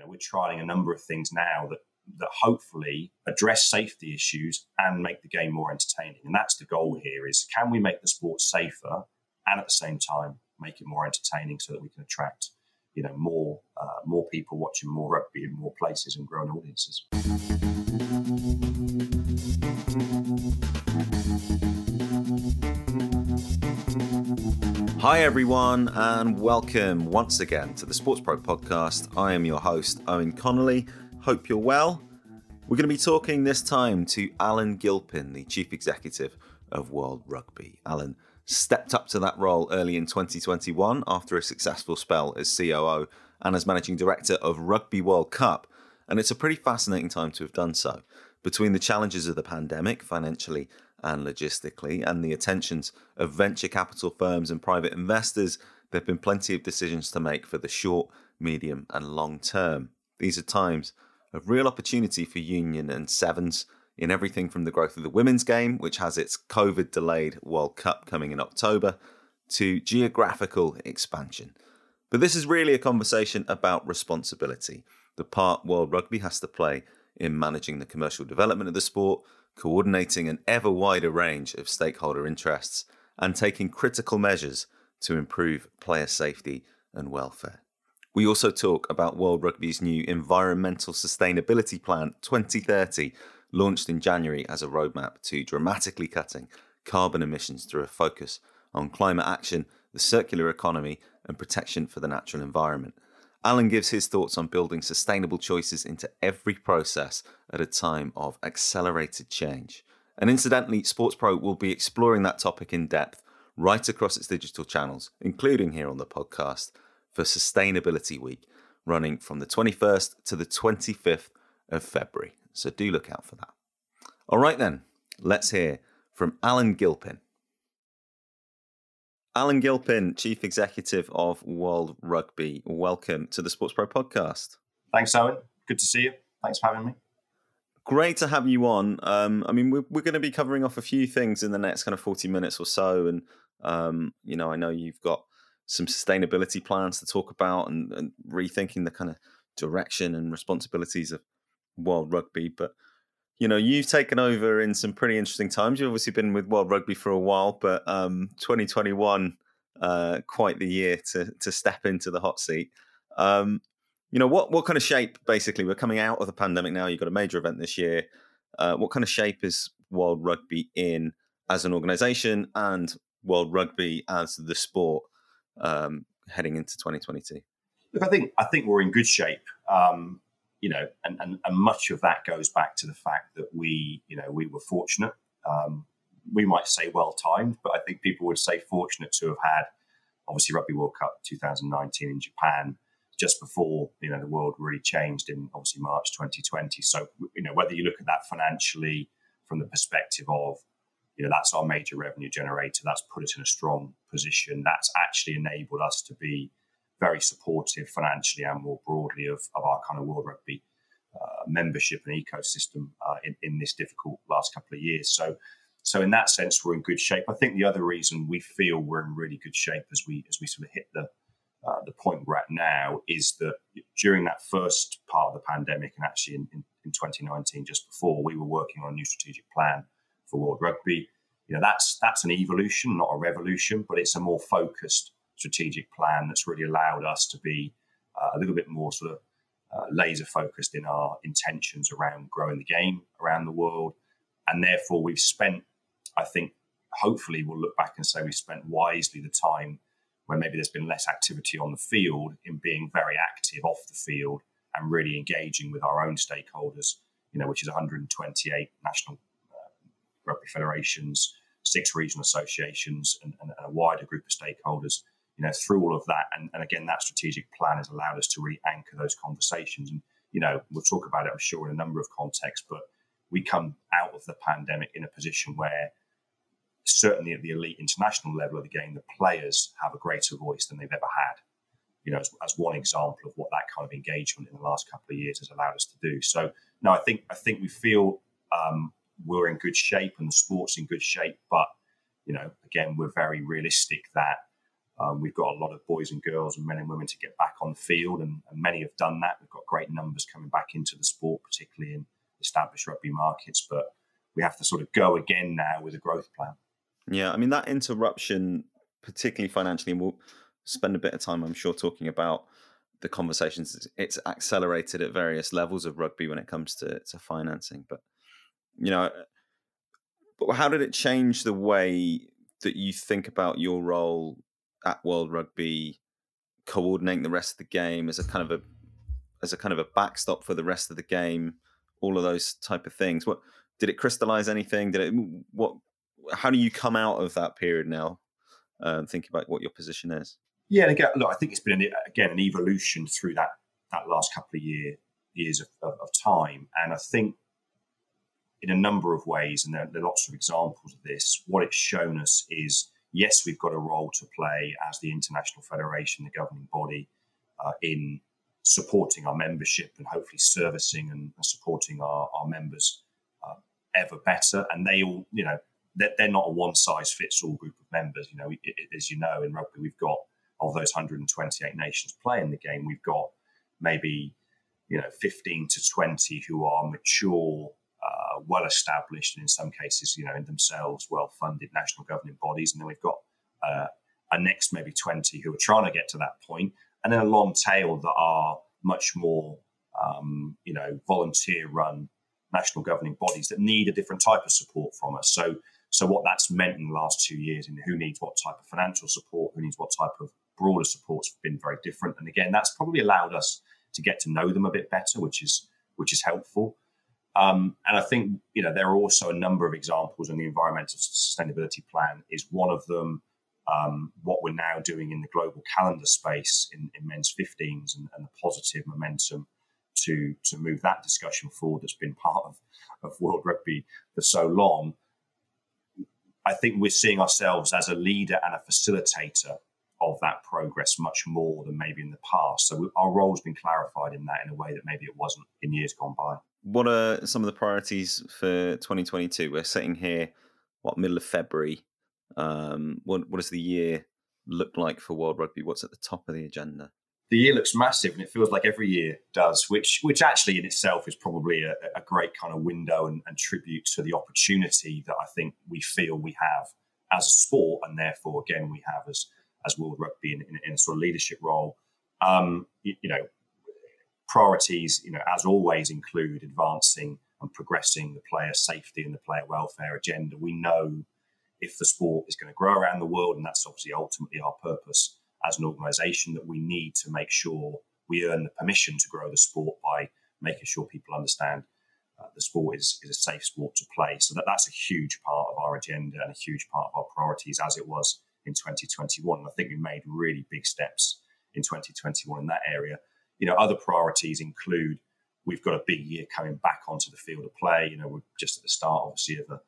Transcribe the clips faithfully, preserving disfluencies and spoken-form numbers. know, we're trialing a number of things now that that hopefully address safety issues and make the game more entertaining. And that's the goal here, is can we make the sport safer and at the same time make it more entertaining so that we can attract, you know, more uh, more people watching more rugby in more places and growing audiences. Hi everyone, and welcome once again to the Sports Pro Podcast. I am your host, Eoin Connolly. Hope you're well. We're going to be talking this time to Alan Gilpin, the Chief Executive of World Rugby. Alan stepped up to that role early in twenty twenty-one after a successful spell as C O O and as Managing Director of Rugby World Cup, and it's a pretty fascinating time to have done so. Between the challenges of the pandemic, financially and logistically, and the attentions of venture capital firms and private investors, there have been plenty of decisions to make for the short, medium and long term. These are times of real opportunity for union and sevens in everything from the growth of the women's game, which has its COVID-delayed World Cup coming in October, to geographical expansion. But this is really a conversation about responsibility, the part World Rugby has to play in managing the commercial development of the sport, coordinating an ever wider range of stakeholder interests, and taking critical measures to improve player safety and welfare. We also talk about World Rugby's new Environmental Sustainability Plan twenty thirty, launched in January as a roadmap to dramatically cutting carbon emissions through a focus on climate action, the circular economy, and protection for the natural environment. Alan gives his thoughts on building sustainable choices into every process at a time of accelerated change. And incidentally, Sports Pro will be exploring that topic in depth right across its digital channels, including here on the podcast, for Sustainability Week, running from the twenty-first to the twenty-fifth of February. So do look out for that. All right then, let's hear from Alan Gilpin. Alan Gilpin, Chief Executive of World Rugby, welcome to the Sports Pro Podcast. Thanks, Owen. Good to see you. Thanks for having me. Great to have you on. Um, I mean, we're, we're going to be covering off a few things in the next kind of forty minutes or so. And, um, you know, I know you've got some sustainability plans to talk about and, and rethinking the kind of direction and responsibilities of World Rugby. But, you know, you've taken over in some pretty interesting times. You've obviously been with World Rugby for a while, but um, twenty twenty-one, uh, quite the year to to step into the hot seat. Um, you know, what what kind of shape, basically, we're coming out of the pandemic now. You've got a major event this year. Uh, what kind of shape is World Rugby in as an organisation and World Rugby as the sport um, heading into twenty twenty-two? Look, I think I think we're in good shape. Um You know, and, and, and much of that goes back to the fact that we, you know, we were fortunate. Um, we might say well-timed, but I think people would say fortunate to have had, obviously, Rugby World Cup two thousand nineteen in Japan just before, you know, the world really changed in, obviously, March twenty twenty. So, you know, whether you look at that financially from the perspective of, you know, that's our major revenue generator, that's put us in a strong position, that's actually enabled us to be very supportive financially and more broadly of, of our kind of World Rugby uh, membership and ecosystem uh, in, in this difficult last couple of years. So, so in that sense, we're in good shape. I think the other reason we feel we're in really good shape as we as we sort of hit the uh, the point we're at now is that during that first part of the pandemic and actually in, in, in twenty nineteen, just before, we were working on a new strategic plan for World Rugby. You know, that's that's an evolution, not a revolution, but it's a more focused strategic plan that's really allowed us to be uh, a little bit more sort of uh, laser focused in our intentions around growing the game around the world. And therefore we've spent, I think, hopefully we'll look back and say we've spent wisely the time where maybe there's been less activity on the field in being very active off the field and really engaging with our own stakeholders, you know, which is one hundred twenty-eight national uh, rugby federations, six regional associations and, and a wider group of stakeholders. You know, through all of that, and, and again, that strategic plan has allowed us to really anchor those conversations. And, you know, we'll talk about it, I'm sure, in a number of contexts, but we come out of the pandemic in a position where certainly at the elite international level of the game, the players have a greater voice than they've ever had, you know, as, as one example of what that kind of engagement in the last couple of years has allowed us to do. So, no, I think I think we feel um, we're in good shape and the sport's in good shape, but, you know, again, we're very realistic that Um, we've got a lot of boys and girls and men and women to get back on the field, and, and many have done that. We've got great numbers coming back into the sport, particularly in established rugby markets, but we have to sort of go again now with a growth plan. Yeah, I mean, that interruption, particularly financially, and we'll spend a bit of time, I'm sure, talking about the conversations. It's accelerated at various levels of rugby when it comes to, to financing. But, you know, but how did it change the way that you think about your role at World Rugby, coordinating the rest of the game as a kind of a as a kind of a backstop for the rest of the game, all of those type of things? What did it crystallize anything? Did it what? How do you come out of that period now, um, thinking about what your position is? Yeah, and again, look, I think it's been again an evolution through that that last couple of year years of, of, of time, and I think in a number of ways, and there, there are lots of examples of this. What it's shown us is, yes, we've got a role to play as the International Federation, the governing body, uh, in supporting our membership and hopefully servicing and supporting our, our members uh, ever better. And they all, you know, they're, they're not a one-size-fits-all group of members. You know, it, it, as you know, in rugby, we've got, of those one hundred twenty-eight nations playing the game, we've got maybe, you know, fifteen to twenty who are mature, Uh, well-established, and in some cases, you know, in themselves well-funded national governing bodies. And then we've got uh, a next maybe twenty who are trying to get to that point. And then a long tail that are much more, um, you know, volunteer-run national governing bodies that need a different type of support from us. So so what that's meant in the last two years and who needs what type of financial support, who needs what type of broader support has been very different. And again, that's probably allowed us to get to know them a bit better, which is which is helpful. Um, and I think, you know, there are also a number of examples, and the Environmental Sustainability Plan is one of them. Um, what we're now doing in the global calendar space in, in men's fifteens and, and the positive momentum to to move that discussion forward that's been part of, of World Rugby for so long. I think we're seeing ourselves as a leader and a facilitator of that progress much more than maybe in the past. So we, our role has been clarified in that in a way that maybe it wasn't in years gone by. What are some of the priorities for twenty twenty-two? We're sitting here, what, middle of February. Um, what, what does the year look like for World Rugby? What's at the top of the agenda? The year looks massive, and it feels like every year does, which which actually in itself is probably a, a great kind of window and, and tribute to the opportunity that I think we feel we have as a sport, and therefore, again, we have as, as World Rugby in, in, in a sort of leadership role. Um, you, you know, priorities, you know, as always, include advancing and progressing the player safety and the player welfare agenda. We know if the sport is going to grow around the world, and that's obviously ultimately our purpose as an organisation, that we need to make sure we earn the permission to grow the sport by making sure people understand uh, the sport is, is a safe sport to play. So that, that's a huge part of our agenda and a huge part of our priorities, as it was in twenty twenty-one. And I think we made really big steps in twenty twenty-one in that area. You know, other priorities include, we've got a big year coming back onto the field of play. You know, we're just at the start, obviously, of a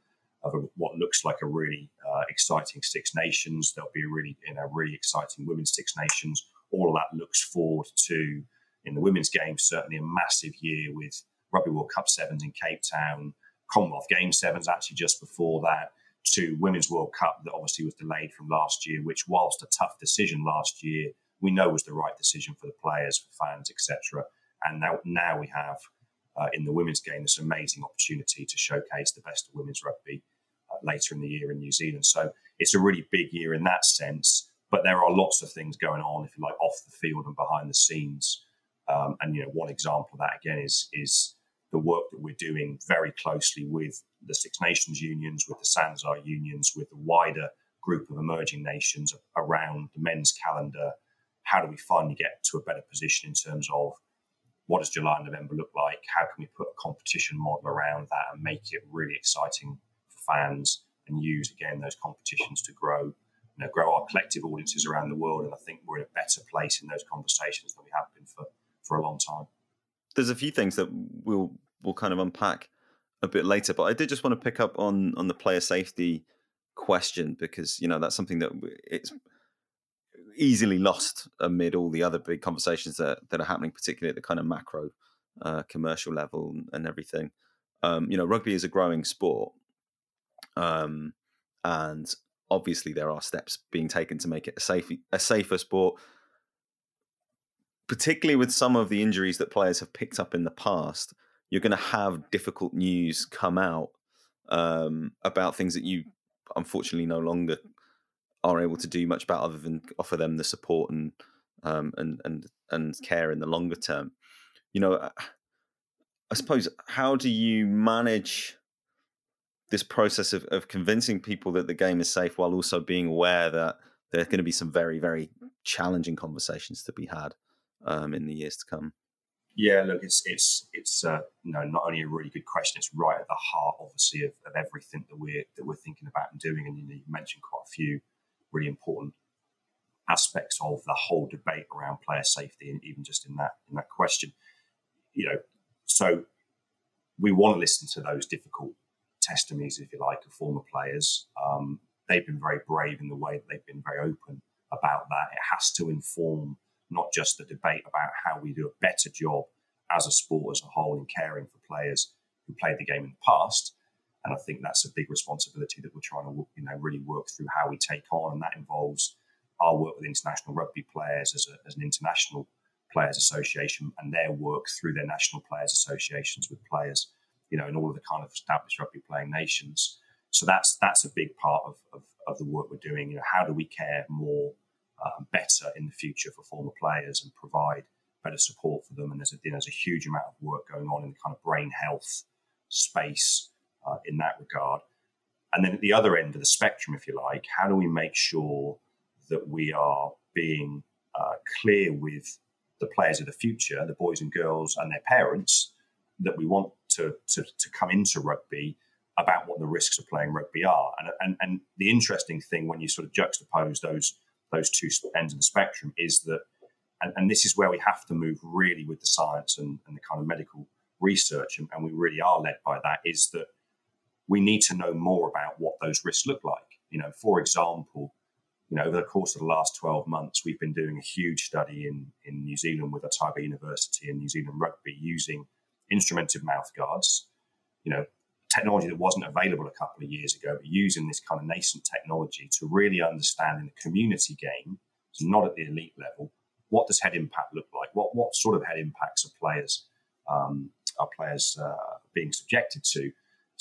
of a, what looks like a really uh, exciting Six Nations. There'll be a really, you know, really exciting Women's Six Nations. All of that looks forward to, in the women's game, certainly a massive year with Rugby World Cup sevens in Cape Town, Commonwealth Game sevens actually just before that, to Women's World Cup that obviously was delayed from last year, which, whilst a tough decision last year, we know was the right decision for the players, for fans, et cetera. And now, now we have uh, in the women's game this amazing opportunity to showcase the best of women's rugby uh, later in the year in New Zealand. So it's a really big year in that sense. But there are lots of things going on, if you like, off the field and behind the scenes. Um, and you know, one example of that again is is the work that we're doing very closely with the Six Nations unions, with the SANZAR unions, with the wider group of emerging nations around the men's calendar. How do we finally get to a better position in terms of what does July and November look like? How can we put a competition model around that and make it really exciting for fans and use, again, those competitions to grow, you know, grow our collective audiences around the world? And I think we're in a better place in those conversations than we have been for, for a long time. There's a few things that we'll we'll kind of unpack a bit later, but I did just want to pick up on on the player safety question, because, you know, that's something that it's easily lost amid all the other big conversations that, that are happening, particularly at the kind of macro uh, commercial level and everything. Um, you know, rugby is a growing sport. Um, and obviously there are steps being taken to make it a, safe, a safer sport, particularly with some of the injuries that players have picked up in the past. You're going to have difficult news come out um, about things that you unfortunately no longer are able to do much about other than offer them the support and um, and and and care in the longer term. You know, I suppose, how do you manage this process of, of convincing people that the game is safe while also being aware that there are going to be some very, very challenging conversations to be had um, in the years to come? Yeah, look, it's it's it's uh, you know, not only a really good question, it's right at the heart, obviously, of, of everything that we're that we're thinking about and doing. And you know, you mentioned quite a few really important aspects of the whole debate around player safety, and even just in that in that question, you know, so we want to listen to those difficult testimonies, if you like, of former players. Um, they've been very brave in the way that they've been very open about that. It has to inform not just the debate about how we do a better job as a sport as a whole in caring for players who played the game in the past. And I think that's a big responsibility that we're trying to, you know, really work through how we take on. And that involves our work with international rugby players as, a, as an international players association, and their work through their national players associations with players, you know, in all of the kind of established rugby playing nations. So that's that's a big part of, of, of the work we're doing. You know, how do we care more Um, better in the future for former players and provide better support for them? And there's a, you know, there's a huge amount of work going on in the kind of brain health space uh, in that regard. And then at the other end of the spectrum, if you like, how do we make sure that we are being uh, clear with the players of the future, the boys and girls and their parents, that we want to to, to come into rugby about what the risks of playing rugby are? And, and, and the interesting thing when you sort of juxtapose those those two ends of the spectrum is that, and, and this is where we have to move really with the science and, and the kind of medical research, and, and we really are led by that, is that we need to know more about what those risks look like. You know, for example, you know, over the course of the last twelve months, we've been doing a huge study in, in New Zealand with Otago University and New Zealand Rugby using instrumented mouth guards, you know, technology that wasn't available a couple of years ago, but using this kind of nascent technology to really understand in the community game, so not at the elite level, what does head impact look like? What what sort of head impacts are players um, are players uh, being subjected to?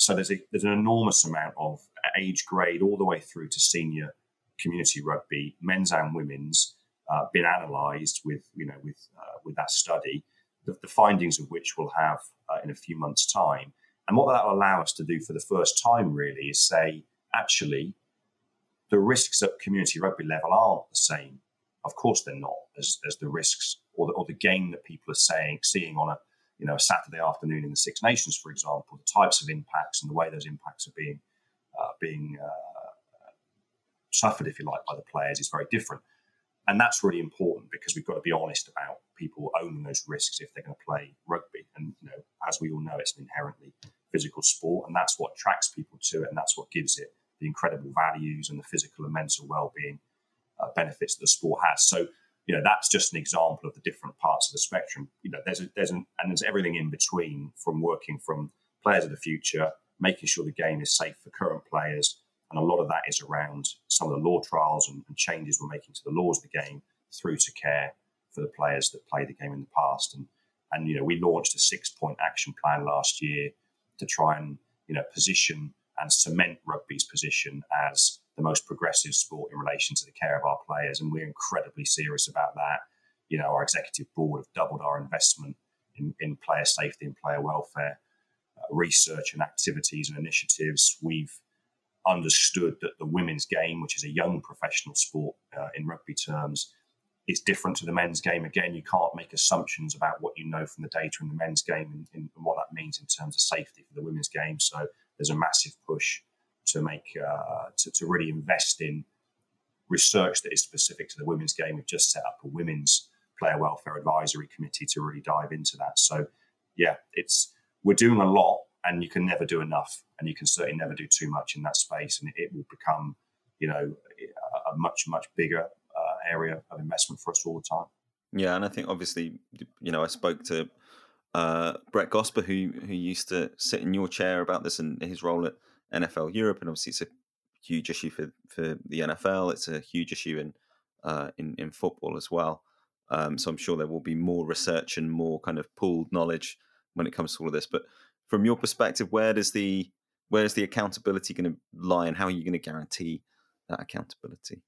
So there's a, there's an enormous amount of age grade all the way through to senior community rugby, men's and women's, uh, been analysed with you know with uh, with that study, the, the findings of which we'll have uh, in a few months' time. And what that will allow us to do for the first time, really, is say, actually, the risks at community rugby level aren't the same. Of course, they're not as, as the risks or the, or the game that people are saying, seeing on a you know a Saturday afternoon in the Six Nations, for example. The types of impacts and the way those impacts are being uh, being uh, suffered, if you like, by the players is very different. And that's really important because we've got to be honest about people owning those risks if they're going to play rugby. And, you know, as we all know, it's an inherently physical sport, and that's what attracts people to it, and that's what gives it the incredible values and the physical and mental well-being uh, benefits that the sport has. So, you know, that's just an example of the different parts of the spectrum. You know, there's a, there's an, and there's everything in between, from working from players of the future, making sure the game is safe for current players. And a lot of that is around some of the law trials and, and changes we're making to the laws of the game, through to care for the players that played the game in the past. And, and you know, we launched a six-point action plan last year to try and, you know, position and cement rugby's position as the most progressive sport in relation to the care of our players. And we're incredibly serious about that. You know, our executive board have doubled our investment in, in player safety and player welfare, uh, research and activities and initiatives. We've understood that the women's game, which is a young professional sport uh, in rugby terms, is different to the men's game. Again, you can't make assumptions about what you know from the data in the men's game and, and what that means in terms of safety for the women's game. So there's a massive push to make uh, to, to really invest in research that is specific to the women's game. We've just set up a women's player welfare advisory committee to really dive into that. So yeah, it's we're doing a lot. And you can never do enough, and you can certainly never do too much in that space. And it will become, you know, a much, much bigger uh, area of investment for us all the time. Yeah. And I think obviously, you know, I spoke to uh, Brett Gosper, who who used to sit in your chair about this, and his role at N F L Europe. And obviously it's a huge issue for, for the N F L. It's a huge issue in uh, in, in football as well. Um, so I'm sure there will be more research and more kind of pooled knowledge when it comes to all of this. But from your perspective, where does the where is the accountability going to lie, and how are you going to guarantee that accountability?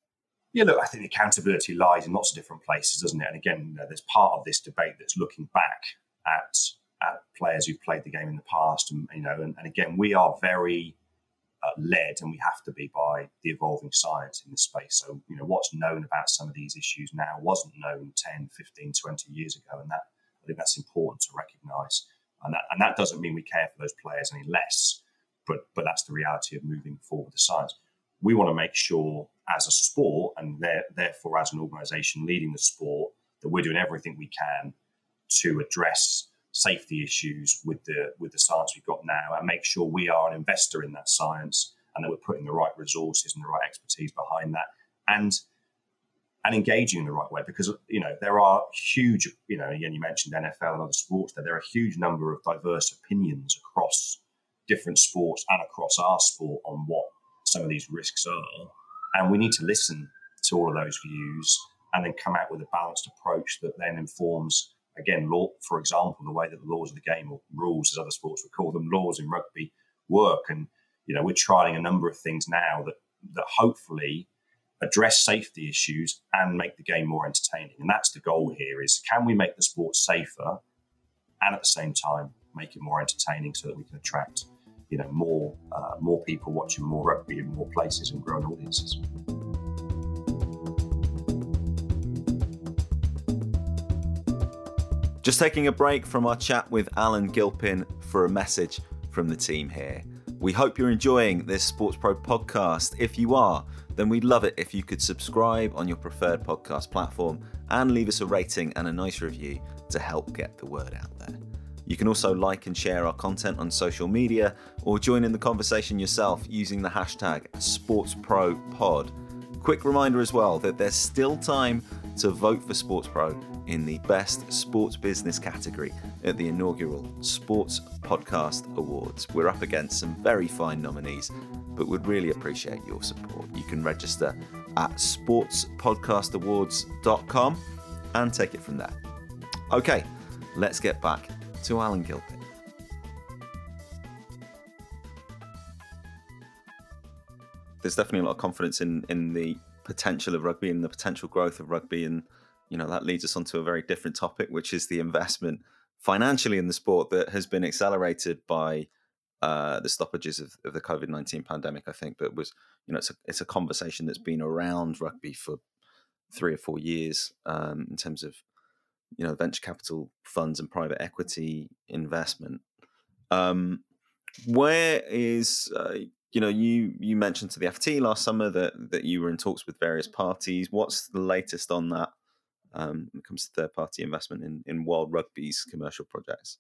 Yeah, look, I think the accountability lies in lots of different places, doesn't it? And again, you know, there's part of this debate that's looking back at at players who've played the game in the past, and you know, and, and again, we are very uh, led, and we have to be, by the evolving science in this space. So, you know, what's known about some of these issues now wasn't known ten, fifteen, twenty years ago, and that I think that's important to recognise. And that, and that doesn't mean we care for those players any less, but but that's the reality of moving forward with the science. We want to make sure, as a sport, and there, therefore as an organisation leading the sport, that we're doing everything we can to address safety issues with the with the science we've got now, and make sure we are an investor in that science, and that we're putting the right resources and the right expertise behind that, and and engaging in the right way. Because, you know, there are huge, you know, again, you mentioned N F L and other sports, there, there are a huge number of diverse opinions across different sports and across our sport on what some of these risks are, and we need to listen to all of those views and then come out with a balanced approach that then informs, again, law, for example, the way that the laws of the game, or rules as other sports would call them, laws in rugby, work. And, you know, we're trialing a number of things now that that hopefully address safety issues and make the game more entertaining. And that's the goal here, is can we make the sport safer and at the same time make it more entertaining, so that we can attract, you know, more uh, more people watching more rugby in more places and growing audiences. Just taking a break from our chat with Alan Gilpin for a message from the team here. We hope you're enjoying this Sports Pro podcast. If you are, then we'd love it if you could subscribe on your preferred podcast platform and leave us a rating and a nice review to help get the word out there. You can also like and share our content on social media, or join in the conversation yourself using the hashtag SportsProPod. Quick reminder as well that there's still time to vote for Sports Pro in the Best Sports Business category at the inaugural Sports Podcast Awards. We're up against some very fine nominees, but would really appreciate your support. You can register at sports podcast awards dot com and take it from there. Okay, let's get back to Alan Gilpin. There's definitely a lot of confidence in, in the potential of rugby and the potential growth of rugby. And, you know, that leads us on to a very different topic, which is the investment financially in the sport that has been accelerated by uh, the stoppages of, of the covid nineteen pandemic, I think. But was, you know, it's a, it's a conversation that's been around rugby for three or four years um, in terms of, you know, venture capital funds and private equity investment. Um, where is, uh, you know, you you mentioned to the F T last summer that, that you were in talks with various parties. What's the latest on that um, when it comes to third-party investment in, in World Rugby's commercial projects?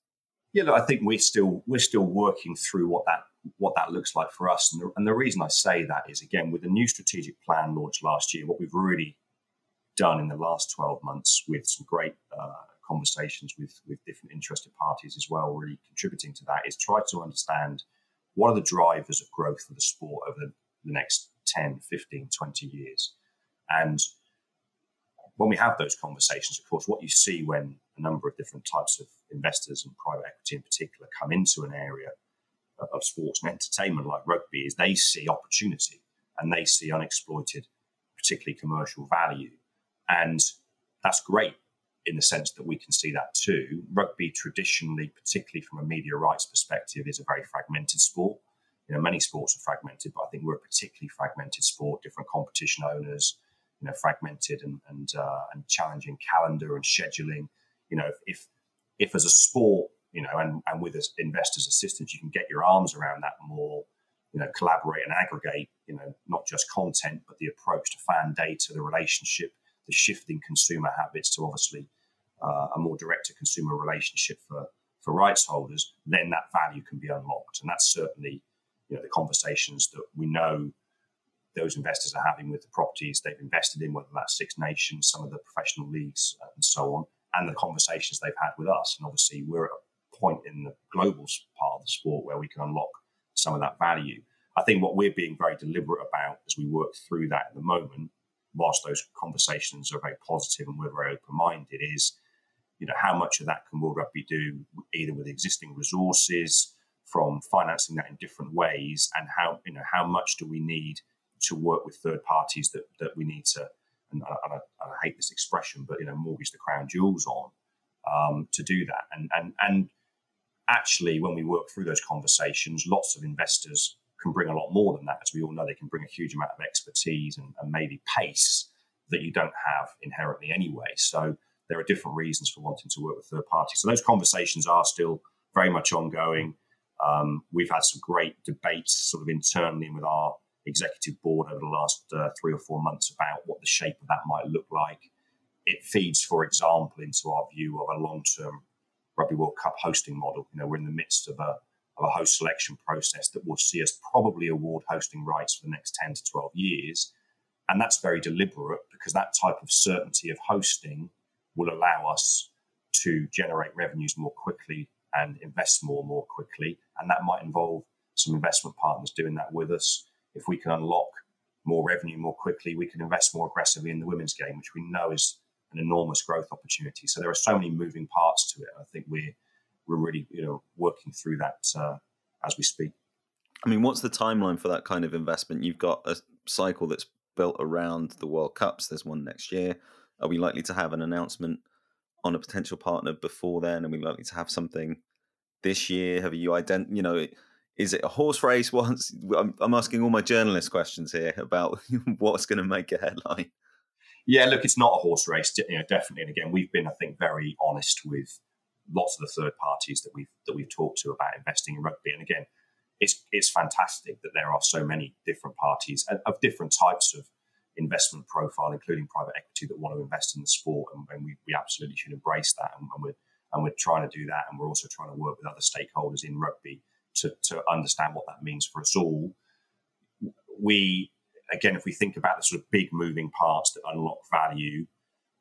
Yeah, look, I think we're still we're still working through what that what that looks like for us. And the, and the reason I say that is, again, with the new strategic plan launched last year, what we've really done in the last twelve months, with some great uh, conversations with, with different interested parties as well, really contributing to that, is try to understand what are the drivers of growth for the sport over the, the next ten, fifteen, twenty years. And when we have those conversations, of course, what you see when a number of different types of investors and private equity in particular come into an area of, of sports and entertainment like rugby is they see opportunity, and they see unexploited, particularly commercial value. And that's great in the sense that we can see that too. Rugby traditionally, particularly from a media rights perspective, is a very fragmented sport. You know, many sports are fragmented, but I think we're a particularly fragmented sport. Different competition owners, you know, fragmented and and, uh, and challenging calendar and scheduling. You know, if if as a sport, you know, and, and with investors' assistance, you can get your arms around that more, you know, collaborate and aggregate, you know, not just content, but the approach to fan data, the relationship, the shifting consumer habits to obviously uh, a more direct-to-consumer relationship for, for rights holders, then that value can be unlocked. And that's certainly, you know, the conversations that we know those investors are having with the properties they've invested in, whether that's Six Nations, some of the professional leagues and so on, and the conversations they've had with us. And obviously we're at a point in the global part of the sport where we can unlock some of that value. I think what we're being very deliberate about as we work through that at the moment, whilst those conversations are very positive and we're very open-minded, is, you know, how much of that can World Rugby do either with existing resources, from financing that in different ways, and how, you know, how much do we need to work with third parties that that we need to, and I, and I, I hate this expression, but, you know, mortgage the crown jewels on um, to do that. And and and actually, when we work through those conversations, lots of investors can bring a lot more than that. As we all know, they can bring a huge amount of expertise and, and maybe pace that you don't have inherently anyway. So there are different reasons for wanting to work with third parties. So those conversations are still very much ongoing. Um, we've had some great debates sort of internally with our executive board over the last uh, three or four months about what the shape of that might look like. It feeds, for example, into our view of a long-term Rugby World Cup hosting model. You know, we're in the midst of a, of a host selection process that will see us probably award hosting rights for the next ten to twelve years. And that's very deliberate, because that type of certainty of hosting will allow us to generate revenues more quickly and invest more more quickly. And that might involve some investment partners doing that with us. If we can unlock more revenue more quickly, we can invest more aggressively in the women's game, which we know is an enormous growth opportunity. So there are so many moving parts to it. I think we're, we're really, you know, working through that uh, as we speak. I mean, what's the timeline for that kind of investment? You've got a cycle that's built around the World Cups. There's one next year. Are we likely to have an announcement on a potential partner before then? Are we likely to have something this year? Have you identified, you know, is it a horse race? Once I'm, I'm asking all my journalist questions here about what's going to make a headline. Yeah, look, it's not a horse race, you know, definitely. And again, we've been, I think, very honest with lots of the third parties that we've that we've talked to about investing in rugby. And again, it's it's fantastic that there are so many different parties of different types of investment profile, including private equity, that want to invest in the sport, and, and we, we absolutely should embrace that. And, and we're and we're trying to do that, and we're also trying to work with other stakeholders in rugby to to understand what that means for us all. We again, if we think about the sort of big moving parts that unlock value,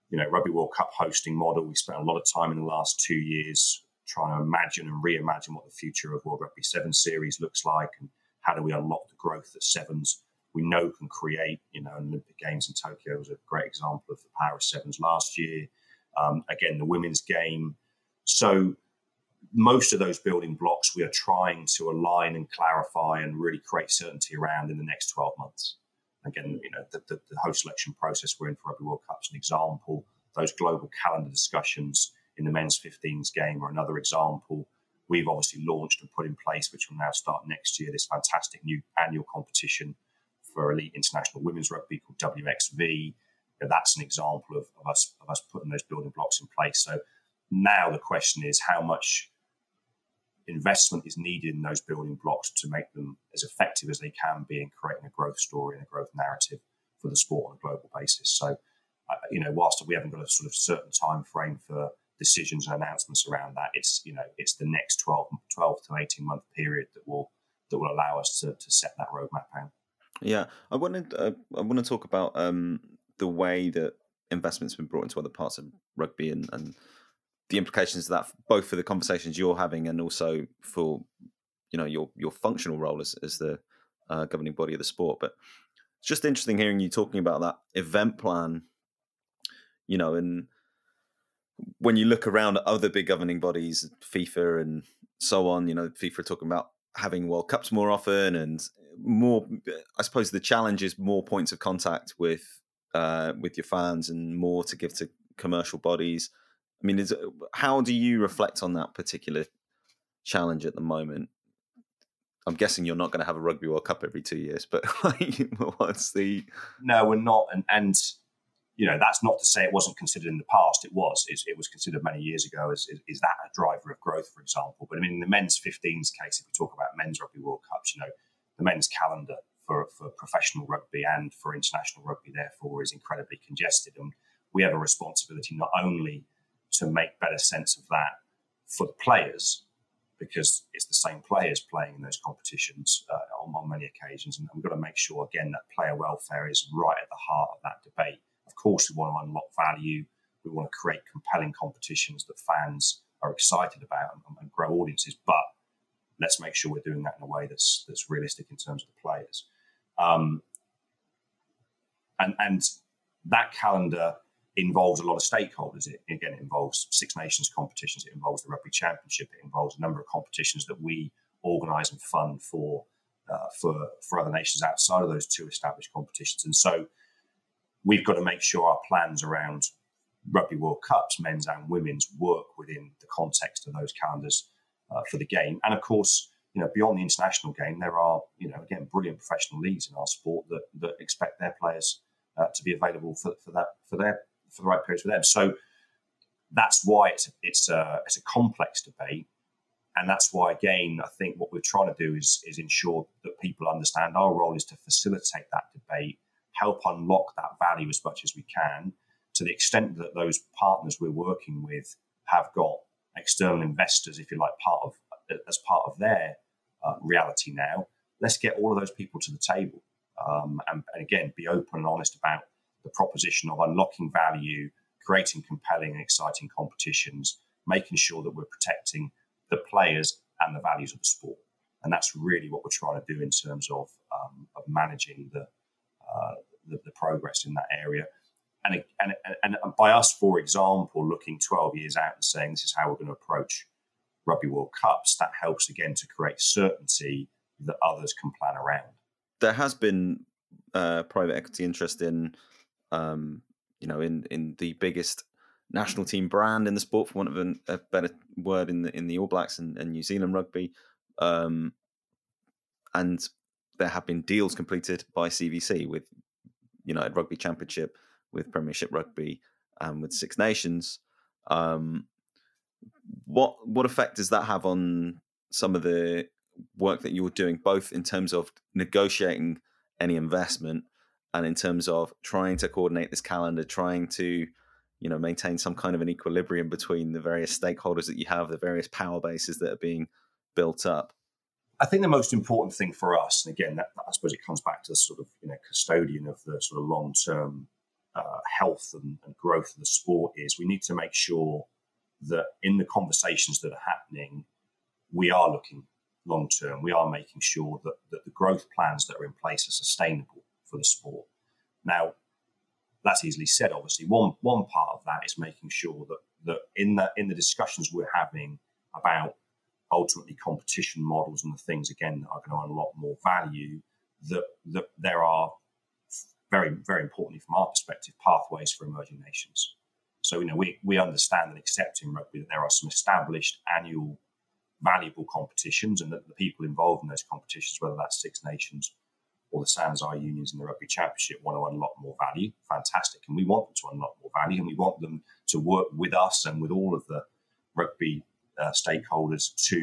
you know, Rugby World Cup hosting model. We spent a lot of time in the last two years trying to imagine and reimagine what the future of World Rugby seven Series looks like, and how do we unlock the growth that sevens we know can create. You know, Olympic Games in Tokyo was a great example of the Paris sevens last year. Um, again, the women's game. So most of those building blocks we are trying to align and clarify and really create certainty around in the next twelve months. Again, you know, the, the, the host selection process we're in for Rugby World Cup is an example. Those global calendar discussions in the men's fifteens game are another example. We've obviously launched and put in place, which will now start next year, this fantastic new annual competition for elite international women's rugby called W X V. Now, that's an example of, of us of us putting those building blocks in place. So now the question is how much investment is needed in those building blocks to make them as effective as they can be in creating a growth story and a growth narrative for the sport on a global basis. So, uh, you know, whilst we haven't got a sort of certain time frame for decisions and announcements around that, it's, you know, it's the next twelve, twelve to eighteen month period that will that will allow us to, to set that roadmap out. Yeah, I wanted uh, I want to talk about um, the way that investment's been brought into other parts of rugby and, and the implications of that, both for the conversations you're having and also for, you know, your your functional role as, as the uh, governing body of the sport. But it's just interesting hearing you talking about that event plan, you know, and when you look around at other big governing bodies, FIFA and so on, you know, FIFA are talking about having World Cups more often and more, I suppose the challenge is more points of contact with uh, with your fans and more to give to commercial bodies. I mean, is, how do you reflect on that particular challenge at the moment? I'm guessing you're not going to have a Rugby World Cup every two years, but what's the... No, we're not. And, and, you know, that's not to say it wasn't considered in the past. It was. It, it was considered many years ago as, is, is that a driver of growth, for example? But I mean, in the men's fifteens case, if we talk about men's Rugby World Cups, you know, the men's calendar for, for professional rugby and for international rugby, therefore, is incredibly congested. And we have a responsibility not only to make better sense of that for the players, because it's the same players playing in those competitions uh, on, on many occasions. And we've got to make sure, again, that player welfare is right at the heart of that debate. Of course, we want to unlock value. We want to create compelling competitions that fans are excited about and, and grow audiences. But let's make sure we're doing that in a way that's that's realistic in terms of the players. Um, and and that calendar involves a lot of stakeholders. It, again, it involves Six Nations competitions. It involves the Rugby Championship. It involves a number of competitions that we organise and fund for uh, for for other nations outside of those two established competitions. And so we've got to make sure our plans around Rugby World Cups, men's and women's, work within the context of those calendars uh, for the game. And of course, you know, beyond the international game, there are, you know, again, brilliant professional leagues in our sport that that expect their players uh, to be available for, for that for their for the right periods for them. So that's why it's it's a it's a complex debate, and that's why, again, I think what we're trying to do is is ensure that people understand our role is to facilitate that debate, help unlock that value as much as we can, to the extent that those partners we're working with have got external investors, if you like, part of as part of their uh, reality now. Let's get all of those people to the table, um, and, and again, be open and honest about the proposition of unlocking value, creating compelling and exciting competitions, making sure that we're protecting the players and the values of the sport. And that's really what we're trying to do in terms of um, of managing the, uh, the the progress in that area. And, and, and by us, for example, looking twelve years out and saying this is how we're going to approach Rugby World Cups, that helps, again, to create certainty that others can plan around. There has been uh, private equity interest in, um, you know, in, in the biggest national team brand in the sport, for want of an, a better word, in the in the All Blacks and, and New Zealand Rugby. Um, and there have been deals completed by C V C with United Rugby Championship, with Premiership Rugby, and with Six Nations. Um, what what effect does that have on some of the work that you're doing, both in terms of negotiating any investment and in terms of trying to coordinate this calendar, trying to, you know, maintain some kind of an equilibrium between the various stakeholders that you have, the various power bases that are being built up? I think the most important thing for us, and again, that, I suppose it comes back to the sort of, you know, custodian of the sort of long-term Uh, health and, and growth of the sport, is we need to make sure that in the conversations that are happening, we are looking long term. We are making sure that, that the growth plans that are in place are sustainable for the sport. Now, that's easily said, obviously. One one part of that is making sure that, that in the in the discussions we're having about ultimately competition models and the things, again, that are going to unlock more value, that, that there are, very, very importantly from our perspective, pathways for emerging nations. So, you know, we, we understand and accept in rugby that there are some established annual valuable competitions, and that the people involved in those competitions, whether that's Six Nations or the SANZAR unions in the Rugby Championship, want to unlock more value. Fantastic. And we want them to unlock more value, and we want them to work with us and with all of the rugby uh, stakeholders to,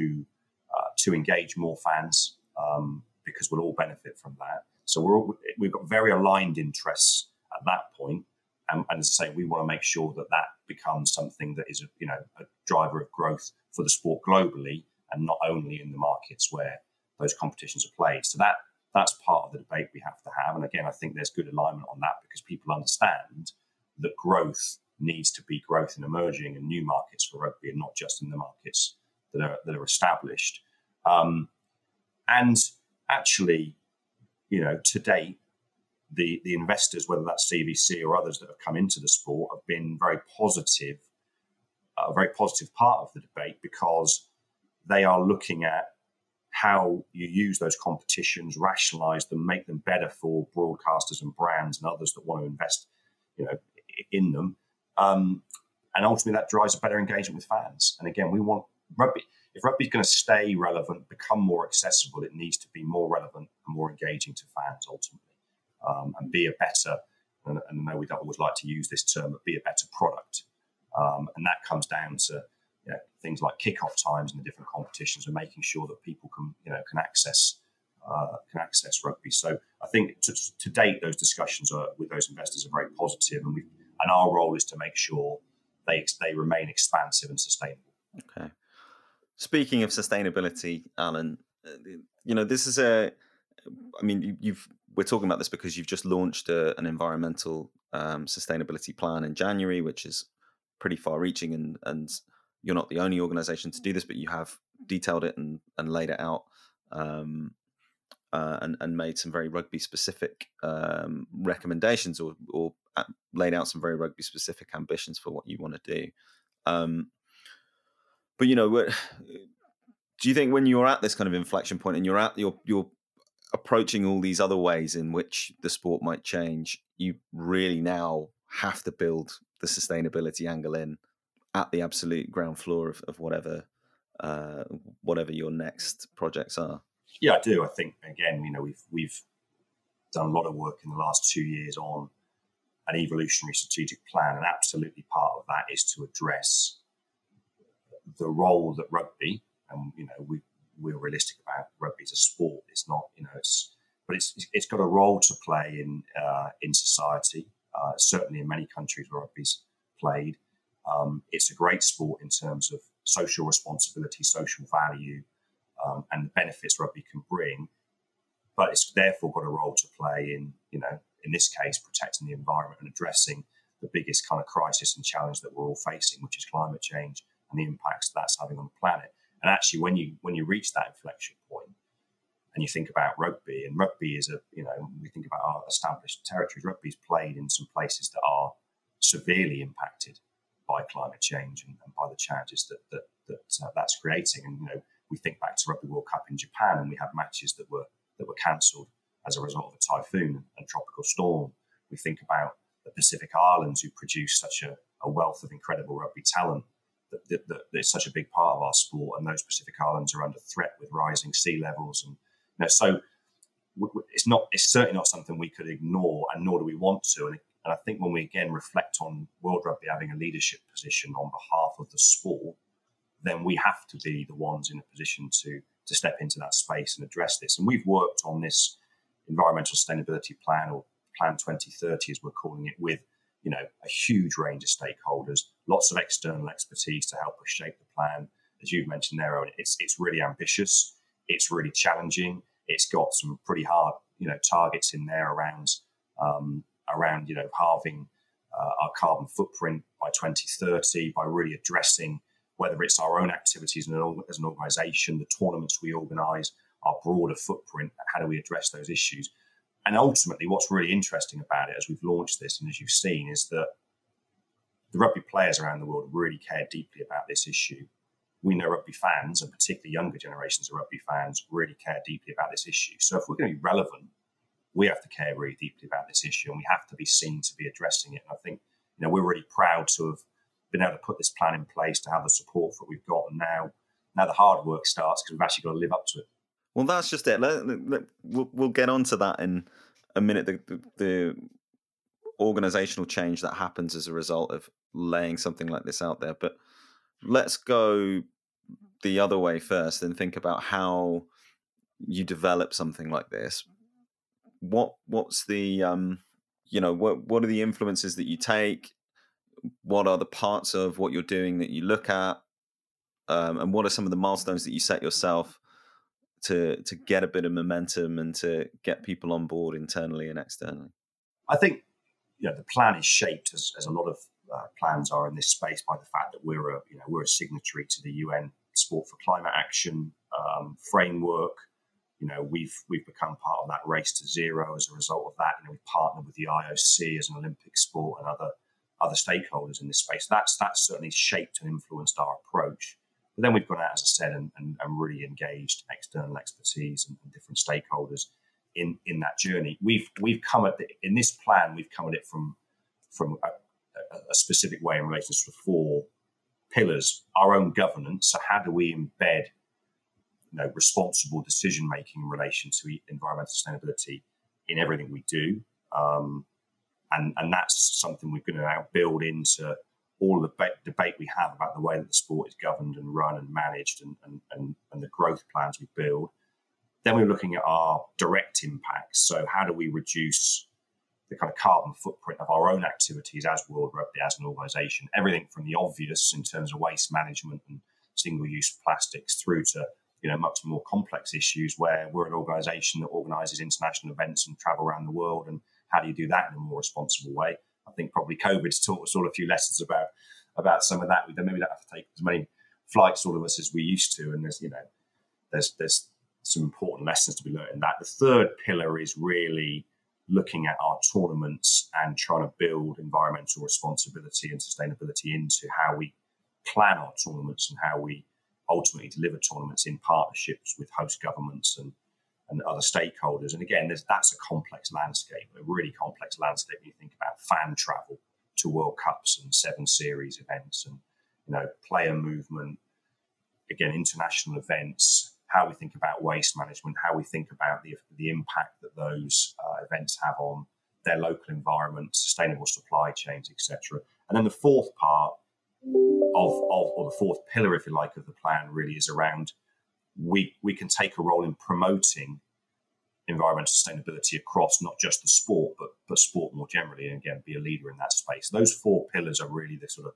uh, to engage more fans, um, because we'll all benefit from that. So we're all, we've got very aligned interests at that point, and, and as I say, we want to make sure that that becomes something that is a, you know, a driver of growth for the sport globally, and not only in the markets where those competitions are played. So that that's part of the debate we have to have. And again, I think there's good alignment on that, because people understand that growth needs to be growth in emerging and new markets for rugby, and not just in the markets that are that are established. Um, and actually, you know, to date, the, the investors, whether that's C V C or others that have come into the sport, have been very positive, a very positive part of the debate, because they are looking at how you use those competitions, rationalise them, make them better for broadcasters and brands and others that want to invest, you know, in them. Um, and ultimately, that drives a better engagement with fans. And again, we want rugby. If rugby is going to stay relevant, become more accessible, it needs to be more relevant and more engaging to fans ultimately, um, and be a better, and, and I know we don't always like to use this term, but be a better product. Um, and that comes down to, you know, things like kickoff times in the different competitions, and making sure that people can, you know, can access uh, can access rugby. So I think to, to date, those discussions are, with those investors, are very positive, and we and our role is to make sure they they remain expansive and sustainable. Okay. Speaking of sustainability, Alan, you know, this is a, I mean, you've, we're talking about this because you've just launched a, an environmental um, sustainability plan in January, which is pretty far reaching, and, and you're not the only organisation to do this, but you have detailed it and, and laid it out, um, uh, and, and made some very rugby-specific um, recommendations, or, or laid out some very rugby-specific ambitions for what you want to do. Um, but, you know, do you think when you're at this kind of inflection point and you're at your your approaching all these other ways in which the sport might change, you really now have to build the sustainability angle in at the absolute ground floor of, of whatever uh, whatever your next projects are? Yeah, I do. I think, again, you know, we've we've done a lot of work in the last two years on an evolutionary strategic plan, and absolutely part of that is to address the role that rugby, and, you know, we we're realistic about rugby as a sport. It's not, you know, it's, but it's it's got a role to play in uh, in society. Uh, certainly, in many countries where rugby's played, um, it's a great sport in terms of social responsibility, social value, um, and the benefits rugby can bring. But it's therefore got a role to play in, you know, in this case, protecting the environment and addressing the biggest kind of crisis and challenge that we're all facing, which is climate change and the impacts that's having on the planet. And actually, when you when you reach that inflection point, and you think about rugby, and rugby is a, you know, we think about our established territories, rugby's played in some places that are severely impacted by climate change and, and by the challenges that that, that uh, that's creating. And, you know, we think back to Rugby World Cup in Japan, and we had matches that were that were cancelled as a result of a typhoon and tropical storm. We think about the Pacific Islands, who produce such a, a wealth of incredible rugby talent. That, that, that it's such a big part of our sport, and those Pacific Islands are under threat with rising sea levels, and, you know, so w- w- it's not, it's certainly not something we could ignore, and nor do we want to. And, and I think when we again reflect on World Rugby having a leadership position on behalf of the sport, then we have to be the ones in a position to to step into that space and address this. And we've worked on this environmental sustainability plan, or Plan twenty thirty, as we're calling it, with, you know, a huge range of stakeholders, lots of external expertise to help us shape the plan. As you've mentioned there, Eoin, it's it's really ambitious, it's really challenging, it's got some pretty hard, you know, targets in there around um, around you know halving uh, our carbon footprint by twenty thirty, by really addressing whether it's our own activities as an organisation, the tournaments we organise, our broader footprint, how do we address those issues? And ultimately, what's really interesting about it, as we've launched this and as you've seen, is that the rugby players around the world really care deeply about this issue. We know rugby fans, and particularly younger generations of rugby fans, really care deeply about this issue. So if we're going to be relevant, we have to care really deeply about this issue, and we have to be seen to be addressing it. And I think, you know, we're really proud to have been able to put this plan in place, to have the support that we've got, and now, now the hard work starts, because we've actually got to live up to it. Well, that's just it. Let, let, we'll, we'll get onto that in a minute. The, the, the organisational change that happens as a result of laying something like this out there. But let's go the other way first and think about how you develop something like this. What what's the um, you know what what are the influences that you take? What are the parts of what you're doing that you look at? Um, and what are some of the milestones that you set yourself to to get a bit of momentum and to get people on board internally and externally? I think, you know, the plan is shaped, as, as a lot of uh, plans are in this space, by the fact that we're a, you know, we're a signatory to the U N Sport for Climate Action um, framework. You know, we've we've become part of that race to zero as a result of that. You know, we've partnered with the I O C as an Olympic sport and other other stakeholders in this space. That's that's certainly shaped and influenced our approach. But then we've gone out, as I said, and, and, and really engaged external expertise and, and different stakeholders in, in that journey. We've we've come at the, in this plan. We've come at it from from a, a specific way in relation to four pillars: our own governance. So how do we embed, you know, responsible decision making in relation to environmental sustainability in everything we do? Um, and and that's something we're going to now build into all of the debate we have about the way that the sport is governed and run and managed, and, and, and, and the growth plans we build. Then we're looking at our direct impacts. So how do we reduce the kind of carbon footprint of our own activities as World Rugby, as an organisation? Everything from the obvious in terms of waste management and single-use plastics through to, you know, much more complex issues where we're an organisation that organises international events and travel around the world. And how do you do that in a more responsible way? I think probably COVID's taught us all a few lessons about about some of that. We maybe don't have to take as many flights all of us as we used to. And there's, you know, there's there's some important lessons to be learned in that. The third pillar is really looking at our tournaments and trying to build environmental responsibility and sustainability into how we plan our tournaments and how we ultimately deliver tournaments in partnerships with host governments and, and other stakeholders. And again, there's, that's a complex landscape, a really complex landscape when you think about fan travel to World Cups and seven series events and, you know, player movement, again, international events, how we think about waste management, how we think about the, the impact that those uh, events have on their local environment, sustainable supply chains, et cetera. And then the fourth part of, of, or the fourth pillar, if you like, of the plan really is around we we can take a role in promoting environmental sustainability across not just the sport, but, but sport more generally, and again, be a leader in that space. Those four pillars are really the sort of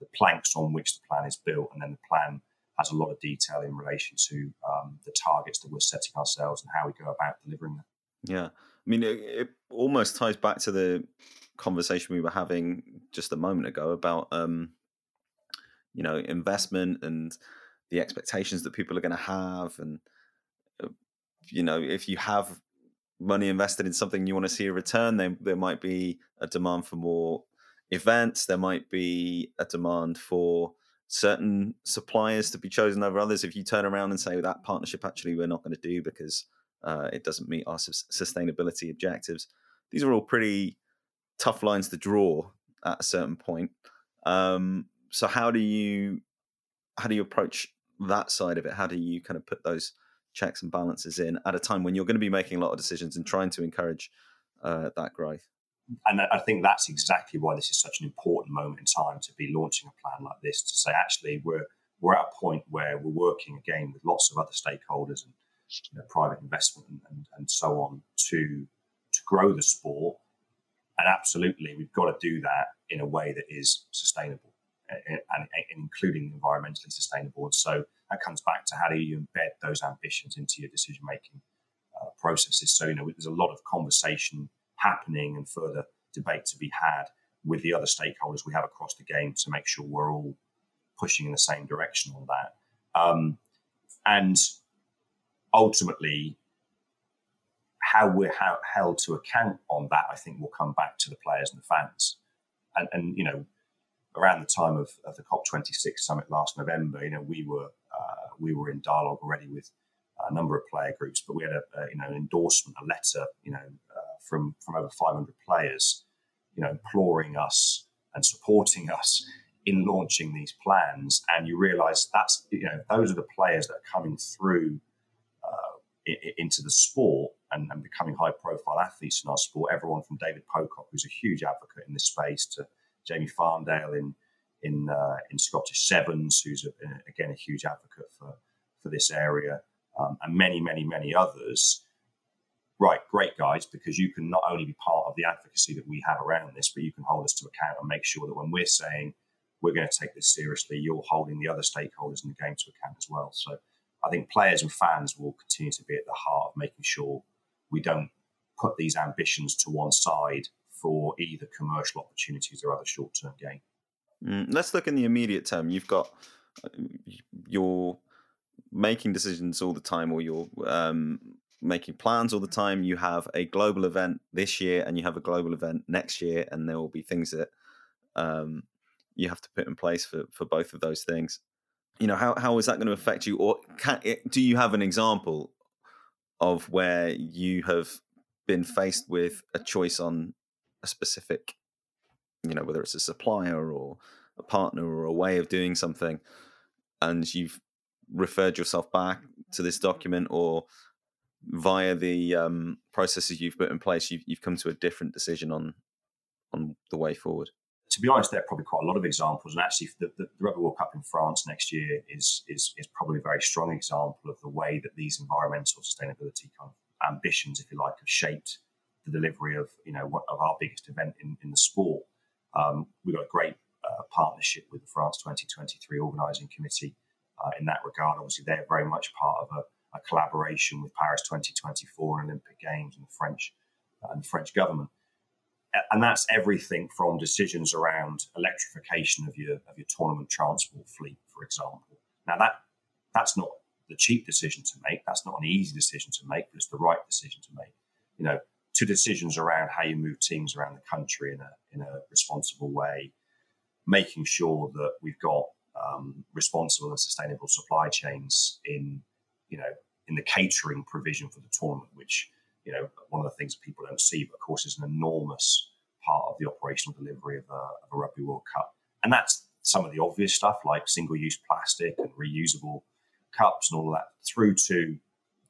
the planks on which the plan is built, and then the plan has a lot of detail in relation to um, the targets that we're setting ourselves and how we go about delivering them. Yeah. I mean, it, it almost ties back to the conversation we were having just a moment ago about, um, you know, investment and the expectations that people are going to have. And, uh, you know, if you have money invested in something, you want to see a return, then there might be a demand for more events. There might be a demand for certain suppliers to be chosen over others. If you turn around and say that partnership actually we're not going to do because uh, it doesn't meet our s- sustainability objectives, these are all pretty tough lines to draw at a certain point. Um, so how do you how do you approach that side of it? How do you kind of put those checks and balances in at a time when you're going to be making a lot of decisions and trying to encourage uh, that growth? And I think that's exactly why this is such an important moment in time to be launching a plan like this, to say, actually, we're we're at a point where we're working again with lots of other stakeholders and, you know, private investment and, and, and so on to to grow the sport. And absolutely, we've got to do that in a way that is sustainable and, and, and including environmentally sustainable. And so that comes back to how do you embed those ambitions into your decision-making uh, processes. So, you know, there's a lot of conversation happening and further debate to be had with the other stakeholders we have across the game to make sure we're all pushing in the same direction on that. Um, and ultimately, how we're ha- held to account on that, I think, will come back to the players and the fans. And, and you know, around the time of, of the COP twenty-six summit last November, you know, we were uh, we were in dialogue already with a number of player groups, but we had a, a you know an endorsement, a letter, you know, from from over five hundred players, you know, imploring us and supporting us in launching these plans. And you realise that's, you know, those are the players that are coming through uh, i- into the sport and, and becoming high-profile athletes in our sport. Everyone from David Pocock, who's a huge advocate in this space, to Jamie Farndale in in uh, in Scottish Sevens, who's a, again a huge advocate for for this area, um, and many, many, many others. Right, great guys, because you can not only be part of the advocacy that we have around this, but you can hold us to account and make sure that when we're saying we're going to take this seriously, you're holding the other stakeholders in the game to account as well. So I think players and fans will continue to be at the heart of making sure we don't put these ambitions to one side for either commercial opportunities or other short-term gain. Mm, let's look in the immediate term. You've got you're making decisions all the time, or you're... Um, making plans all the time. You have a global event this year and you have a global event next year, and there will be things that um you have to put in place for for both of those things. You know, how how is that going to affect you, or can it, do you have an example of where you have been faced with a choice on a specific, you know, whether it's a supplier or a partner or a way of doing something, and you've referred yourself back to this document, or via the um, processes you've put in place, you've, you've come to a different decision on on the way forward? To be honest, there are probably quite a lot of examples. And actually, the, the, the Rugby World Cup in France next year is, is is probably a very strong example of the way that these environmental sustainability kind of ambitions, if you like, have shaped the delivery of, you know, one of our biggest event in, in the sport. Um, we've got a great uh, partnership with the France twenty twenty-three organising committee uh, in that regard. Obviously, they're very much part of a A collaboration with Paris twenty twenty-four and Olympic Games and the French uh, and the French government, and that's everything from decisions around electrification of your of your tournament transport fleet, for example, Now, that that's not the cheap decision to make. That's not an easy decision to make, but it's the right decision to make. You know, to decisions around how you move teams around the country in a in a responsible way, making sure that we've got um, responsible and sustainable supply chains in, you know, in the catering provision for the tournament, which, you know, one of the things people don't see, but of course is an enormous part of the operational delivery of a, of a Rugby World Cup. And that's some of the obvious stuff like single-use plastic and reusable cups and all of that, through to,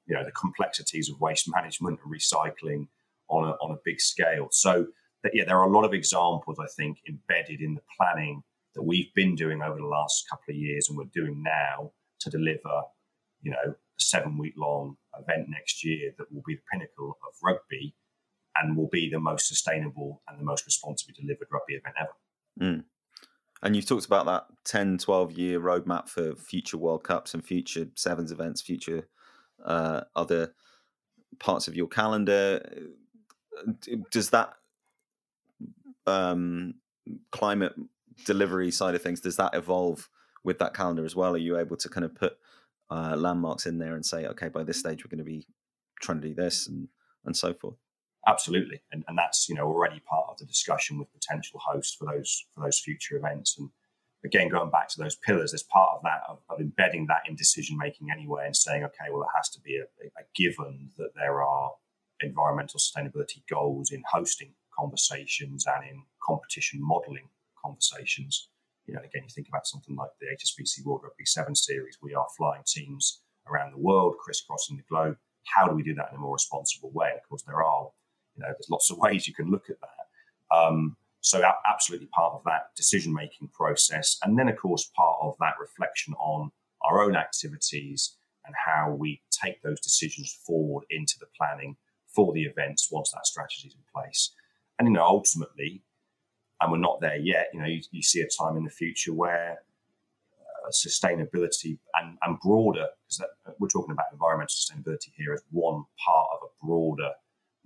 you know, the complexities of waste management and recycling on a, on a big scale. So, that, yeah, there are a lot of examples, I think, embedded in the planning that we've been doing over the last couple of years and we're doing now to deliver, you know, a seven-week-long event next year that will be the pinnacle of rugby and will be the most sustainable and the most responsibly delivered rugby event ever. Mm. And you've talked about that ten, twelve-year roadmap for future World Cups and future Sevens events, future uh, other parts of your calendar. Does that um, climate delivery side of things, does that evolve with that calendar as well? Are you able to kind of put uh, landmarks in there and say, okay, by this stage, we're going to be trying to do this and, and so forth? Absolutely, and and that's, you know, already part of the discussion with potential hosts for those for those future events. And again, going back to those pillars, there's part of that of, of embedding that in decision making anyway, and saying, okay, well, it has to be a, a given that there are environmental sustainability goals in hosting conversations and in competition modelling conversations. You know, again, you think about something like the H S B C World Rugby seven Series. We are flying teams around the world, crisscrossing the globe. How do we do that in a more responsible way? Of course, there are. You know, there's lots of ways you can look at that. Um, so absolutely part of that decision-making process. And then, of course, part of that reflection on our own activities and how we take those decisions forward into the planning for the events once that strategy is in place. And, you know, ultimately, and we're not there yet, you know, you, you see a time in the future where uh, sustainability and, and broader, because we're talking about environmental sustainability here as one part of a broader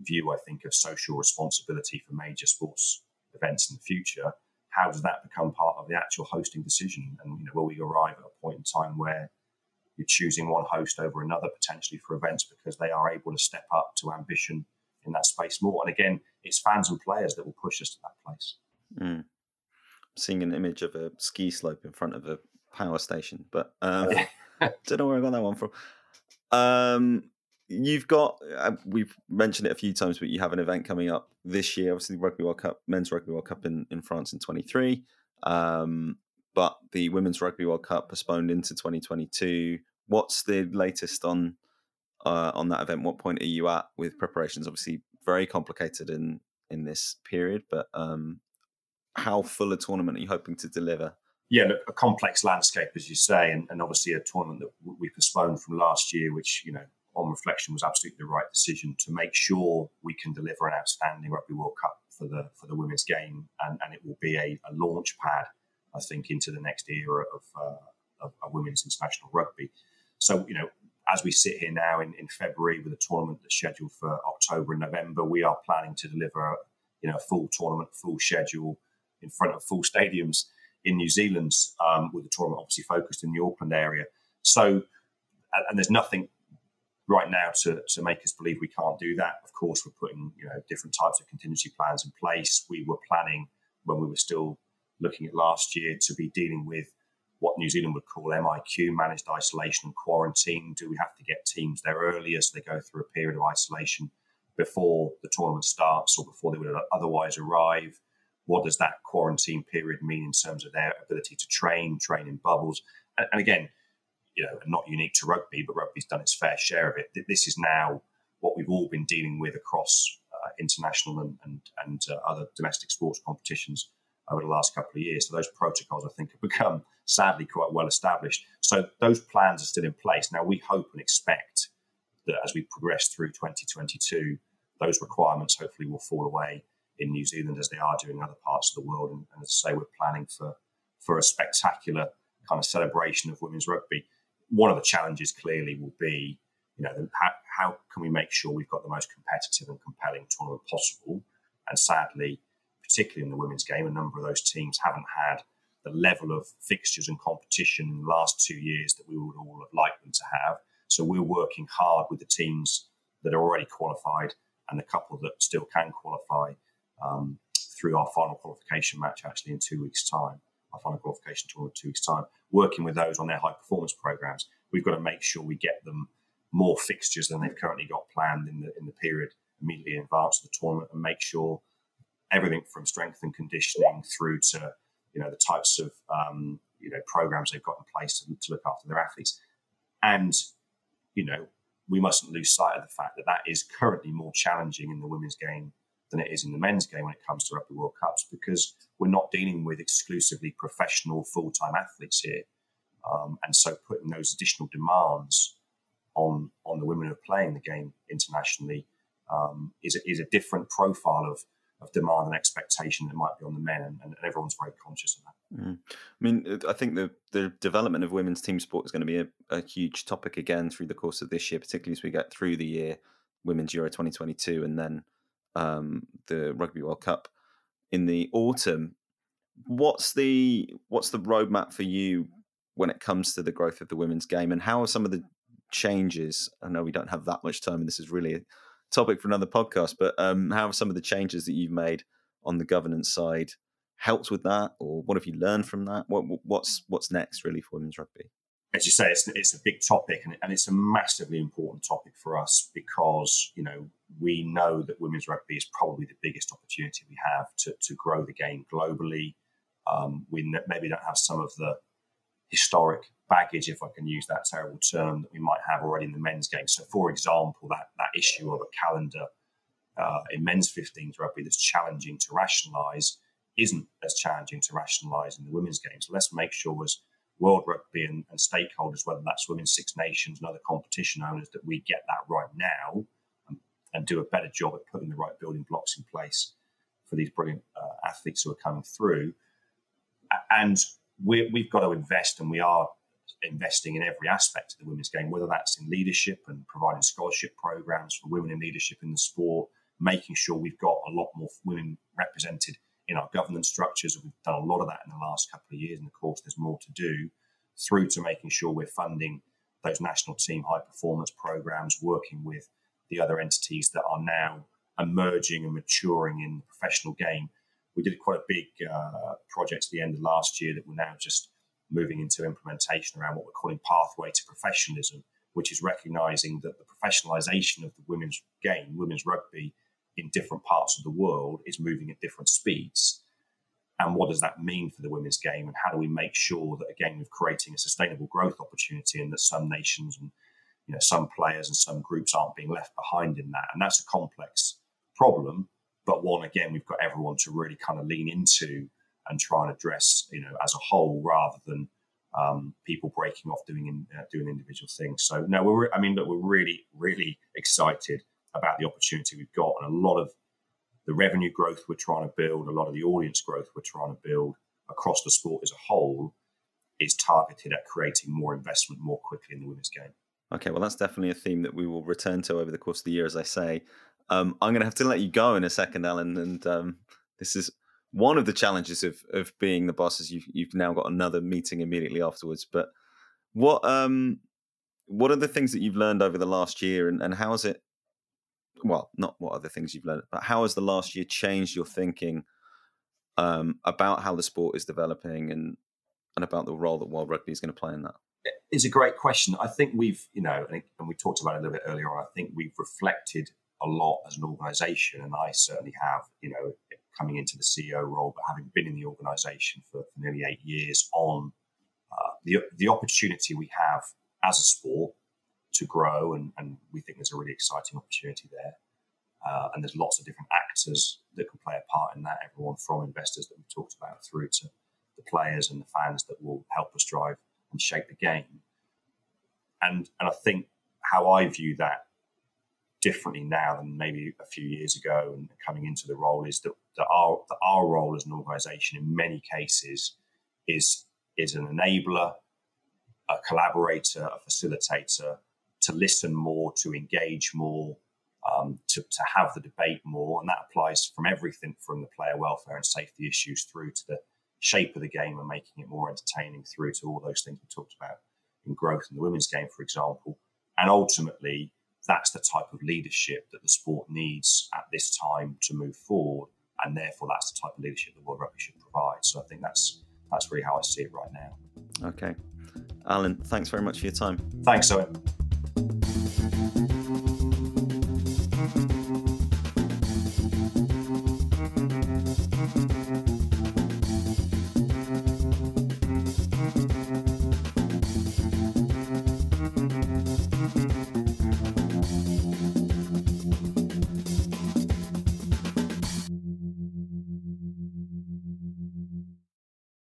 view, I think, of social responsibility for major sports events in the future. How does that become part of the actual hosting decision? And, you know, will we arrive at a point in time where you're choosing one host over another potentially for events because they are able to step up to ambition in that space more? And again, it's fans and players that will push us to that place. Mm. I'm seeing an image of a ski slope in front of a power station, but um, don't know where I got that one from. Um, You've got, uh, we've mentioned it a few times, but you have an event coming up this year, obviously the Rugby World Cup, Men's Rugby World Cup in, in France in twenty-three, um, but the Women's Rugby World Cup postponed into twenty twenty-two. What's the latest on uh, on that event? What point are you at with preparations? Obviously very complicated in, in this period, but um, how full a tournament are you hoping to deliver? Yeah, look, a complex landscape, as you say, and, and obviously a tournament that we postponed from last year, which, you know, on reflection was absolutely the right decision to make sure we can deliver an outstanding Rugby World Cup for the for the women's game, and, and it will be a, a launch pad, I think, into the next era of, uh, of, of women's international rugby. So, you know, as we sit here now in, in February with a tournament that's scheduled for October and November, we are planning to deliver, you know, a full tournament, full schedule in front of full stadiums in New Zealand, um, with the tournament obviously focused in the Auckland area. So, and there's nothing right now to, to make us believe we can't do that. Of course, we're putting, you know, different types of contingency plans in place. We were planning, when we were still looking at last year, to be dealing with what New Zealand would call M I Q, managed isolation and quarantine. Do we have to get teams there earlier so they go through a period of isolation before the tournament starts or before they would otherwise arrive? What does that quarantine period mean in terms of their ability to train, train in bubbles? And, and again, you know, not unique to rugby, but rugby's done its fair share of it. This is now what we've all been dealing with across uh, international and and, and uh, other domestic sports competitions over the last couple of years. So those protocols, I think, have become sadly quite well established. So those plans are still in place. Now, we hope and expect that as we progress through twenty twenty-two, those requirements hopefully will fall away in New Zealand as they are doing in other parts of the world. And, and as I say, we're planning for for a spectacular kind of celebration of women's rugby. One of the challenges clearly will be, you know, how, how can we make sure we've got the most competitive and compelling tournament possible? And sadly, particularly in the women's game, a number of those teams haven't had the level of fixtures and competition in the last two years that we would all have liked them to have. So we're working hard with the teams that are already qualified and the couple that still can qualify um, through our final qualification match actually in two weeks' time, our final qualification tournament in two weeks' time, working with those on their high-performance programs. We've got to make sure we get them more fixtures than they've currently got planned in the in the period immediately in advance of the tournament, and make sure everything from strength and conditioning through to, you know, the types of, um, you know, programs they've got in place to, to look after their athletes. And, you know, we mustn't lose sight of the fact that that is currently more challenging in the women's game than it is in the men's game when it comes to Rugby World Cups, because we're not dealing with exclusively professional full-time athletes here. Um, and so putting those additional demands on on the women who are playing the game internationally um, is, a, is a different profile of of demand and expectation that might be on the men, and, and everyone's very conscious of that. Mm. I mean, I think the, the development of women's team sport is going to be a, a huge topic again through the course of this year, particularly as we get through the year, Women's Euro twenty twenty-two, and then um, the Rugby World Cup in the autumn. What's the what's the roadmap for you when it comes to the growth of the women's game, and how are some of the changes? I know we don't have that much time, and this is really a topic for another podcast, but um, how have some of the changes that you've made on the governance side helped with that, or what have you learned from that? What, what's what's next really for women's rugby? As you say, it's it's a big topic, and, and it's a massively important topic for us, because, you know, we know that women's rugby is probably the biggest opportunity we have to to grow the game globally. Um, we maybe don't have some of the historic baggage, if I can use that terrible term, that we might have already in the men's game. So, for example, that, that issue of a calendar uh, in men's fifteens rugby that's challenging to rationalise isn't as challenging to rationalise in the women's game. So let's make sure as World Rugby and, and stakeholders, whether that's Women's Six Nations and other competition owners, that we get that right now and, and do a better job at putting the right building blocks in place for these brilliant uh, athletes who are coming through. And We're, we've got to invest, and we are investing in every aspect of the women's game, whether that's in leadership and providing scholarship programs for women in leadership in the sport, making sure we've got a lot more women represented in our governance structures. We've done a lot of that in the last couple of years, and of course there's more to do, through to making sure we're funding those national team high performance programs, working with the other entities that are now emerging and maturing in the professional game. We did quite a big uh, project at the end of last year that we're now just moving into implementation around what we're calling Pathway to Professionalism, which is recognising that the professionalisation of the women's game, women's rugby, in different parts of the world is moving at different speeds. And what does that mean for the women's game? And how do we make sure that, again, we're creating a sustainable growth opportunity, and that some nations and, you know, some players and some groups aren't being left behind in that? And that's a complex problem, but one, again, we've got everyone to really kind of lean into and try and address, you know, as a whole, rather than um, people breaking off doing in, uh, doing individual things. So no, we're re- I mean, look, we're really, really excited about the opportunity we've got, and a lot of the revenue growth we're trying to build, a lot of the audience growth we're trying to build across the sport as a whole, is targeted at creating more investment more quickly in the women's game. Okay, well, that's definitely a theme that we will return to over the course of the year, as I say. Um, I'm going to have to let you go in a second, Alan. And um, this is one of the challenges of of being the boss, is you've, you've now got another meeting immediately afterwards. But what um, what are the things that you've learned over the last year, and, and how has it, well, not what are the things you've learned, but how has the last year changed your thinking um, about how the sport is developing, and, and about the role that World Rugby is going to play in that? It's a great question. I think we've, you know, and, and we talked about it a little bit earlier on, I think we've reflected a lot as an organisation, and I certainly have, you know, coming into the C E O role, but having been in the organisation for, for nearly eight years, on uh, the the opportunity we have as a sport to grow, and, and we think there's a really exciting opportunity there, uh, and there's lots of different actors that can play a part in that. Everyone from investors that we've talked about, through to the players and the fans that will help us drive and shape the game. And and I think how I view that differently now than maybe a few years ago and coming into the role, is that, that, our, that our role as an organisation in many cases is, is an enabler, a collaborator, a facilitator, to listen more, to engage more, um, to, to have the debate more. And that applies from everything from the player welfare and safety issues through to the shape of the game and making it more entertaining through to all those things we talked about in growth in the women's game, for example. And ultimately, that's the type of leadership that the sport needs at this time to move forward. And therefore, that's the type of leadership that World Rugby should provide. So I think that's that's really how I see it right now. Okay. Alan, thanks very much for your time. Thanks, Owen.